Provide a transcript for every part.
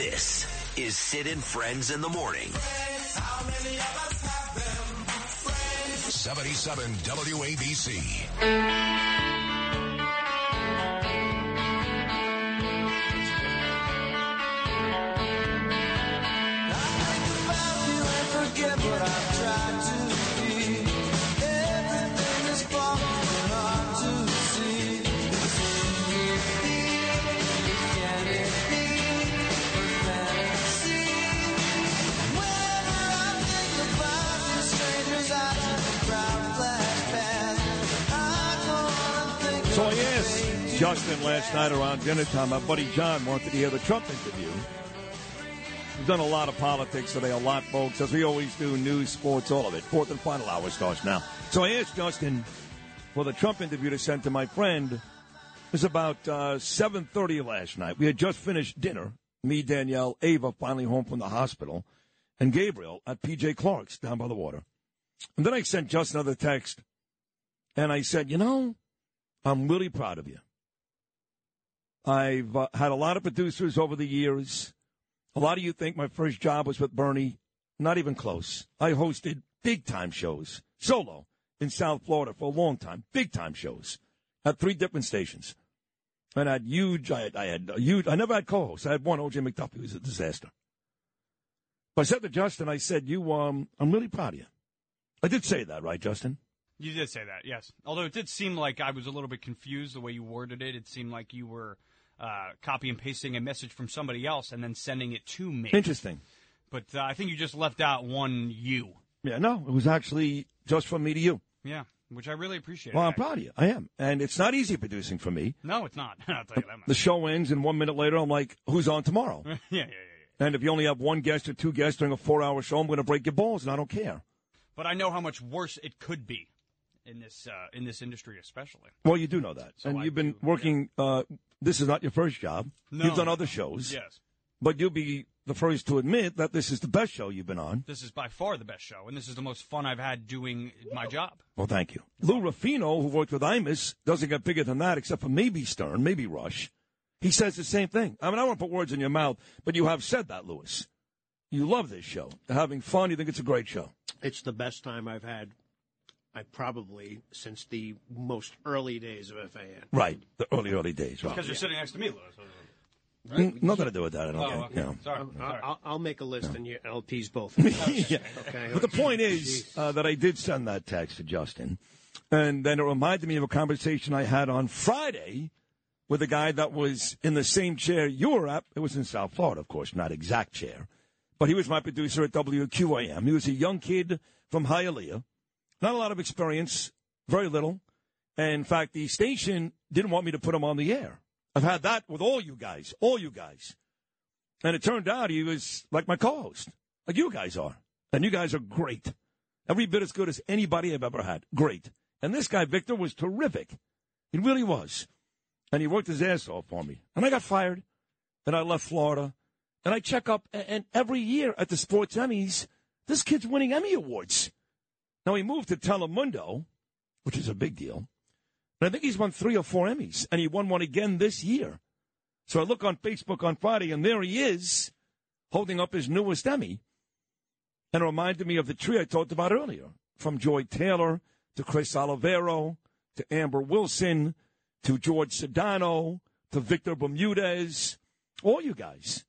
This is Sid and Friends in the Morning. Friends, how many of us have them? Friends. 77 WABC. So I asked Justin last night around dinner time, my buddy John wanted to hear the Trump interview. We've done a lot of politics today, a lot, folks, as we always do, news, sports, all of it. Fourth and final hour starts now. So I asked Justin for the Trump interview to send to my friend. It was about 7:30 last night. We had just finished dinner, me, Danielle, Ava, finally home from the hospital, and Gabriel at P.J. Clark's down by the water. And then I sent Justin another text, and I said, you know, I'm really proud of you. I've had a lot of producers over the years. A lot of you think my first job was with Bernie. Not even close. I hosted big-time shows, solo, in South Florida for a long time. Big-time shows at three different stations. And I had huge, I never had co-hosts. I had one, O.J. McDuffie, who was a disaster. But I said to Justin, I said, I'm really proud of you. I did say that, right, Justin? You did say that, yes. Although it did seem like I was a little bit confused the way you worded it. It seemed like you were copy and pasting a message from somebody else and then sending it to me. Interesting. But I think you just left out one you. Yeah, no, it was actually just from me to you. Yeah, which I really appreciate. Well, I'm proud of you. I am. And it's not easy producing for me. No, it's not. I'll tell you that much. The show ends, and 1 minute later, I'm like, who's on tomorrow? Yeah. And if you only have one guest or two guests during a 4-hour show, I'm going to break your balls, and I don't care. But I know how much worse it could be. In this industry, especially. Well, you do know that, so and you've been working. Yeah. This is not your first job. No, you've done other shows. Yes, but you'll be the first to admit that this is the best show you've been on. This is by far the best show, and this is the most fun I've had doing my job. Well, thank you, Lou Ruffino, who worked with Imus, doesn't get bigger than that, except for maybe Stern, maybe Rush. He says the same thing. I mean, I don't want to put words in your mouth, but you have said that, Louis. You love this show. You're having fun. You think it's a great show. It's the best time I've had. I probably, since the most early days of FAN. Right, the early days. Right. Because you're sitting next to me, Louis. Right? Nothing to do with that, I don't think. Okay. No. Sorry. I'll make a list, and I'll tease both of you. Okay. But the point is that I did send that text to Justin, and then it reminded me of a conversation I had on Friday with a guy that was in the same chair you were at. It was in South Florida, of course, not exact chair. But he was my producer at WQAM. He was a young kid from Hialeah. Not a lot of experience, very little. And in fact, the station didn't want me to put him on the air. I've had that with all you guys. And it turned out he was like my co-host, like you guys are. And you guys are great. Every bit as good as anybody I've ever had. Great. And this guy, Victor, was terrific. He really was. And he worked his ass off for me. And I got fired. And I left Florida. And I check up. And every year at the Sports Emmys, this kid's winning Emmy Awards. Now, he moved to Telemundo, which is a big deal. And I think he's won 3 or 4 Emmys, and he won one again this year. So I look on Facebook on Friday, and there he is holding up his newest Emmy. And it reminded me of the tree I talked about earlier, from Joy Taylor to Chris Olivero to Amber Wilson to George Sedano to Victor Bermudez, all you guys.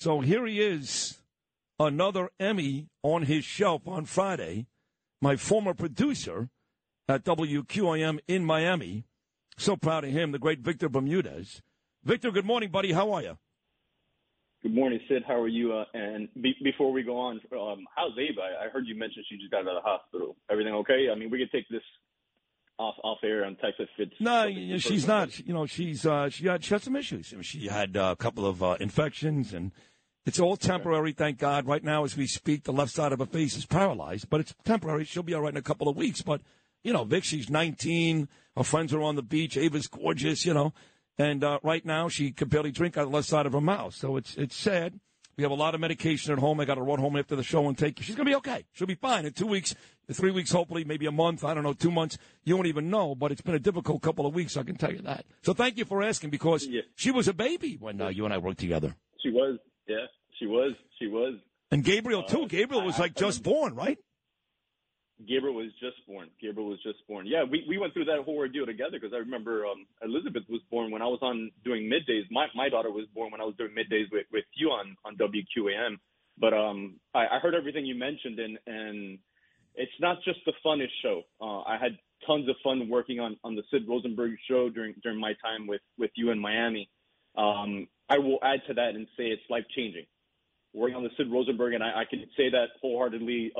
So here he is, another Emmy on his shelf on Friday. My former producer at WQAM in Miami. So proud of him, the great Victor Bermudez. Victor, good morning, buddy. How are you? Good morning, Sid. How are you? And before we go on, how's Ava? I heard you mention she just got out of the hospital. Everything okay? I mean, we could take this off air and text if it's... No, she's not. You know, she had some issues. She had a couple of infections and... It's all temporary, thank God. Right now, as we speak, the left side of her face is paralyzed, but it's temporary. She'll be all right in a couple of weeks. But, you know, Vic, she's 19. Her friends are on the beach. Ava's gorgeous, you know. And right now, she can barely drink out of the left side of her mouth. So it's sad. We have a lot of medication at home. I got to run home after the show and take it. She's going to be okay. She'll be fine in 2 weeks, 3 weeks, hopefully, maybe a month. I don't know, 2 months. You won't even know, but it's been a difficult couple of weeks, I can tell you that. So thank you for asking, because she was a baby when you and I worked together. She was. Yeah, And Gabriel, too. Gabriel was, like, just born, right? Gabriel was just born. Yeah, we went through that whole ordeal together because I remember Elizabeth was born when I was doing middays. My daughter was born when I was doing middays with you on WQAM. But I heard everything you mentioned, and it's not just the funnest show. I had tons of fun working on the Sid Rosenberg show during my time with you in Miami. I will add to that and say it's life-changing. Working on the Sid Rosenberg, and I can say that wholeheartedly,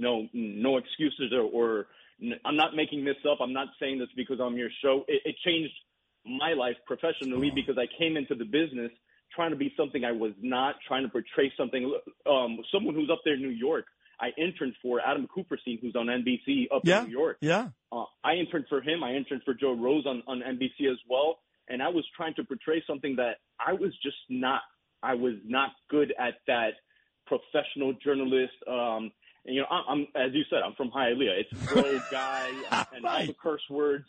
no excuses or I'm not making this up. I'm not saying this because I'm your show. It changed my life professionally because I came into the business trying to be something I was not, trying to portray something. Someone who's up there in New York, I interned for Adam Cooperstein, who's on NBC in New York. Yeah. I interned for him. I interned for Joe Rose on NBC as well. And I was trying to portray something that I was just not. I was not good at that professional journalist. And, you know, I'm as you said, I'm from Hialeah. It's bro guy and all the curse words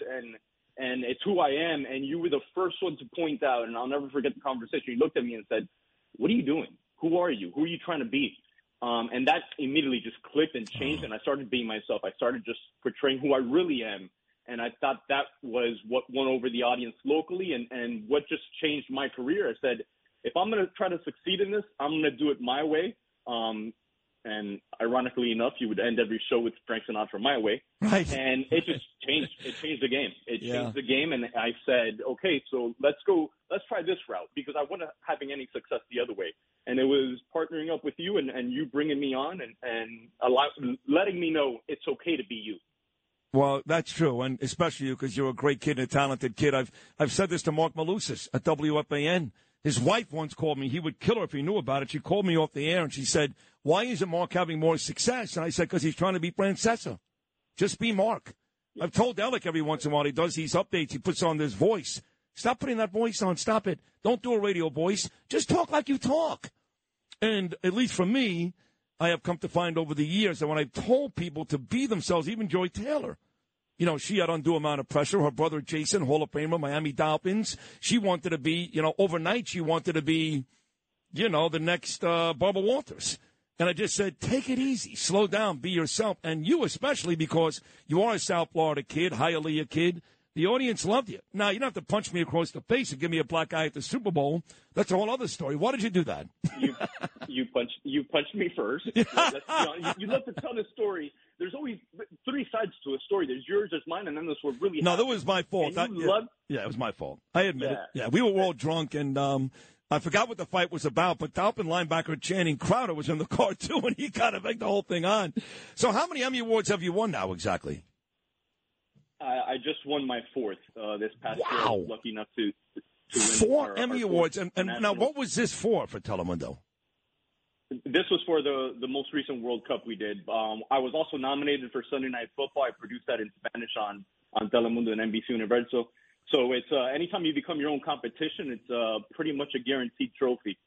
and it's who I am. And you were the first one to point out, and I'll never forget the conversation. You looked at me and said, "What are you doing? Who are you? Who are you trying to be?" And that immediately just clicked and changed, and I started being myself. I started just portraying who I really am. And I thought that was what won over the audience locally and what just changed my career. I said, if I'm going to try to succeed in this, I'm going to do it my way. And ironically enough, you would end every show with Frank Sinatra "My Way." Right. And it just changed. It changed the game. It changed the game. And I said, okay, so let's go. Let's try this route because I wasn't having any success the other way. And it was partnering up with you and you bringing me on and letting me know it's okay to be you. Well, that's true, and especially you because you're a great kid and a talented kid. I've said this to Mark Malusis at WFAN. His wife once called me. He would kill her if he knew about it. She called me off the air, and she said, "Why isn't Mark having more success?" And I said, "Because he's trying to be Princessa. Just be Mark." I've told Ellick every once in a while he does these updates. He puts on this voice. Stop putting that voice on. Stop it. Don't do a radio voice. Just talk like you talk. And at least for me, I have come to find over the years that when I've told people to be themselves, even Joy Taylor, you know, she had undue amount of pressure. Her brother Jason, Hall of Famer, Miami Dolphins, she wanted to be, you know, overnight she wanted to be, you know, the next Barbara Walters. And I just said, take it easy, slow down, be yourself. And you especially because you are a South Florida kid, Hialeah kid. The audience loved you. Now, you don't have to punch me across the face and give me a black eye at the Super Bowl. That's a whole other story. Why did you do that? You punched me first. You love to tell this story. There's always three sides to a story. There's yours, there's mine, and then this one really happened. No, that was my fault. It was my fault. I admit it. Yeah, we were all drunk, and I forgot what the fight was about, but Dolphin linebacker Channing Crowder was in the car, too, and he kind of egged the whole thing on. So how many Emmy Awards have you won now exactly? I just won my fourth this past year. I was lucky enough to win four Emmy Awards. And now, what was this for Telemundo? This was for the most recent World Cup we did. I was also nominated for Sunday Night Football. I produced that in Spanish on Telemundo and NBC Universo. So it's anytime you become your own competition, it's pretty much a guaranteed trophy.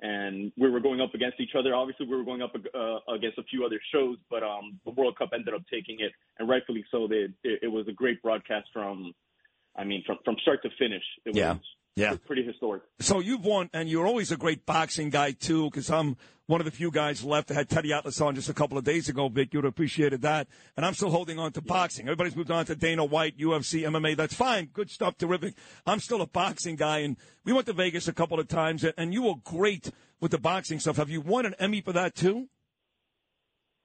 And we were going up against each other. Obviously, we were going up against a few other shows, but the World Cup ended up taking it, and rightfully so. It was a great broadcast from start to finish. It was pretty historic. So you've won, and you're always a great boxing guy, too, because I'm one of the few guys left. I had Teddy Atlas on just a couple of days ago, Vic. You would have appreciated that. And I'm still holding on to boxing. Everybody's moved on to Dana White, UFC, MMA. That's fine. Good stuff. Terrific. I'm still a boxing guy. And we went to Vegas a couple of times, and you were great with the boxing stuff. Have you won an Emmy for that, too?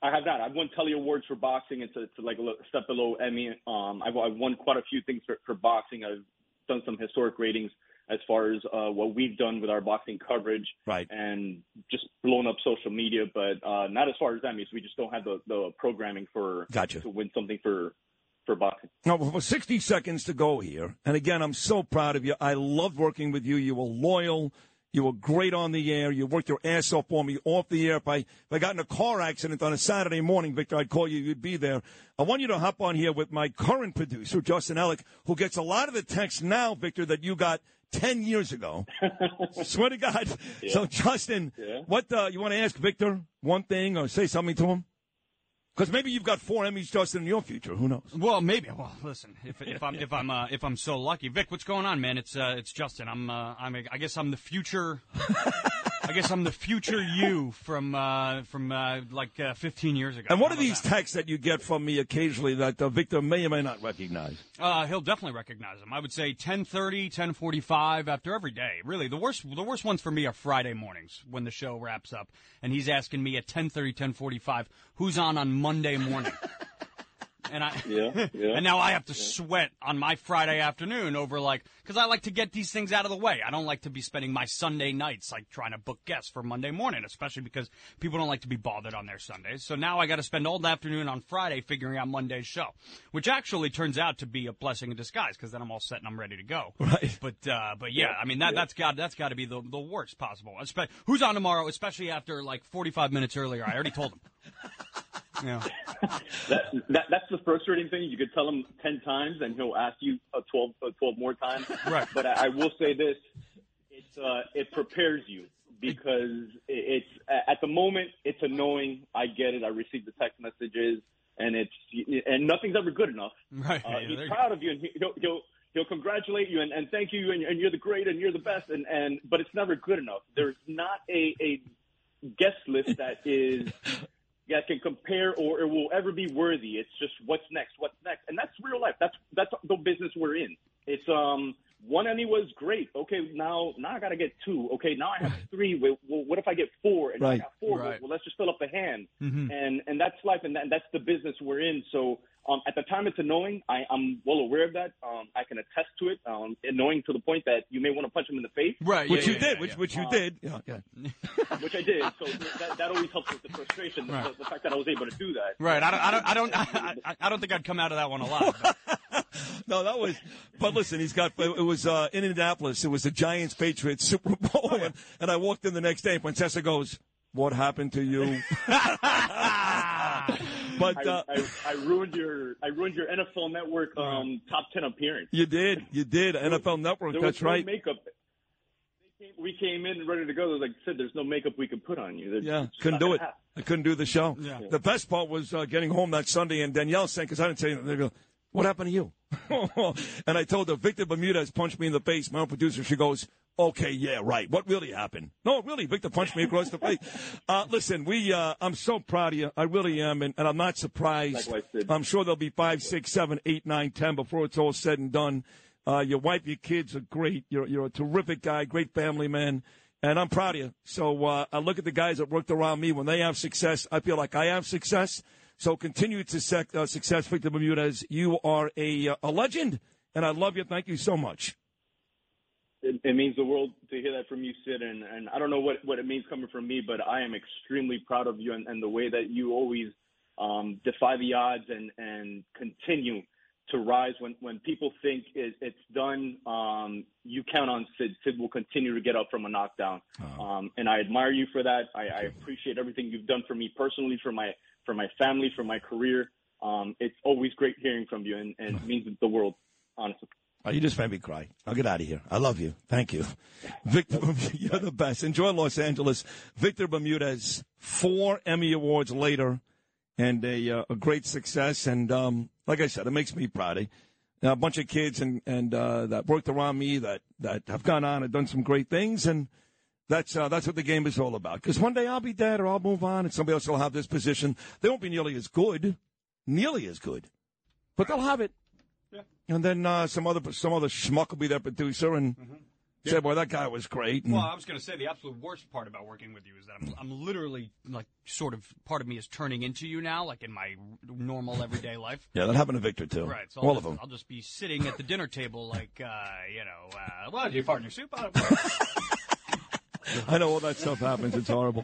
I have not. I've won Telly Awards for boxing. It's like a step below Emmy. I've won quite a few things for boxing. I've done some historic ratings as far as what we've done with our boxing coverage and just blown up social media, but not as far as that means. We just don't have the programming to win something for boxing. Now, for 60 seconds to go here, and again, I'm so proud of you. I love working with you. You were loyal. You were great on the air. You worked your ass off for me off the air. If I got in a car accident on a Saturday morning, Victor, I'd call you. You'd be there. I want you to hop on here with my current producer, Justin Ellick, who gets a lot of the texts now, Victor, that you got 10 years ago. Swear to God. Yeah. So, Justin, what you want to ask Victor one thing or say something to him? Because maybe you've got four Emmys, Justin, in your future. Who knows? Well, maybe. Well, listen, if I'm so lucky, Vic, what's going on, man? It's Justin. I guess I'm the future. I guess I'm the future you from 15 years ago. And what are these texts that you get from me occasionally that Victor may or may not recognize? He'll definitely recognize them. I would say 10:30, 10:45 after every day. Really, the worst ones for me are Friday mornings when the show wraps up, and he's asking me at 10:30, 10:45 who's on Monday morning. And now I have to sweat on my Friday afternoon over, like, because I like to get these things out of the way. I don't like to be spending my Sunday nights, like, trying to book guests for Monday morning, especially because people don't like to be bothered on their Sundays. So now I got to spend all the afternoon on Friday figuring out Monday's show, which actually turns out to be a blessing in disguise because then I'm all set and I'm ready to go. Right. But that's got to be the worst possible. Who's on tomorrow, especially after, like, 45 minutes earlier? I already told them. Yeah. That's the frustrating thing. You could tell him 10 times, and he'll ask you 12 more times. Right. But I will say this: it prepares you, because it's at the moment it's annoying. I get it. I receive the text messages, and nothing's ever good enough. Right. He's proud of you, and he'll congratulate you and thank you, and you're the great, and you're the best, but it's never good enough. There's not a guest list that is. Yeah, can compare, or it will ever be worthy. It's just what's next, and that's real life. That's the business we're in. It's one Emmy was great. Okay, now I gotta get two. Okay, now I have three. Well, what if I get four? And right. I got four. Right. Well, let's just fill up the hand, mm-hmm. and that's life, and that's the business we're in. So at the time, it's annoying. I'm well aware of that. I can attest to it. Annoying to the point that you may want to punch him in the face. Right. Which I did. So that always helps with the frustration. Right. The fact that I was able to do that. Right. I don't think I'd come out of that one alive. No, that was. But listen, it was in Indianapolis. It was the Giants-Patriots Super Bowl, and I walked in the next day. And Princessa goes, "What happened to you?" But I ruined your NFL Network top 10 appearance. You did. NFL Network. That's right. Makeup. We came in ready to go. They were like, "Sid, there's no makeup we could put on you." Couldn't do it. I couldn't do the show. Yeah. The best part was getting home that Sunday and Danielle saying, "Because I didn't say anything." They go, "What happened to you?" And I told her, Victor Bermudez punched me in the face. My own producer, she goes, "Okay, yeah, right. What really happened?" No, really, Victor punched me across the face. Listen, I'm so proud of you. I really am, and I'm not surprised. Likewise, Sid. I'm sure there'll be 5, 6, 7, 8, 9, 10 before it's all said and done. Your wife, your kids are great. You're a terrific guy, great family man, and I'm proud of you. So I look at the guys that worked around me. When they have success, I feel like I have success. So continue to success, Victor Bermudez. You are a legend, and I love you. Thank you so much. It means the world to hear that from you, Sid, and I don't know what it means coming from me, but I am extremely proud of you and the way that you always defy the odds and continue to rise. When people think it's done, you count on Sid. Sid will continue to get up from a knockdown, and I admire you for that. I appreciate everything you've done for me personally, for my family, for my career. It's always great hearing from you, and it means the world, honestly. Oh, you just made me cry. I'll get out of here. I love you. Thank you. Victor, you're the best. Enjoy Los Angeles. Victor Bermudez, 4 Emmy Awards later, and a great success. And like I said, it makes me proud. A bunch of kids and that worked around me that have gone on and done some great things, and that's what the game is all about. Because one day I'll be dead or I'll move on, and somebody else will have this position. They won't be nearly as good, but they'll have it. Yeah. And then some other schmuck will be their producer and say, "Boy, that guy was great." And... Well, I was going to say the absolute worst part about working with you is that I'm literally, like, sort of part of me is turning into you now, like in my normal everyday life. Yeah, that happened to Victor too. Right, so all of them. I'll just be sitting at the dinner table, like well, do you fart in your soup? I know all that stuff happens. It's horrible.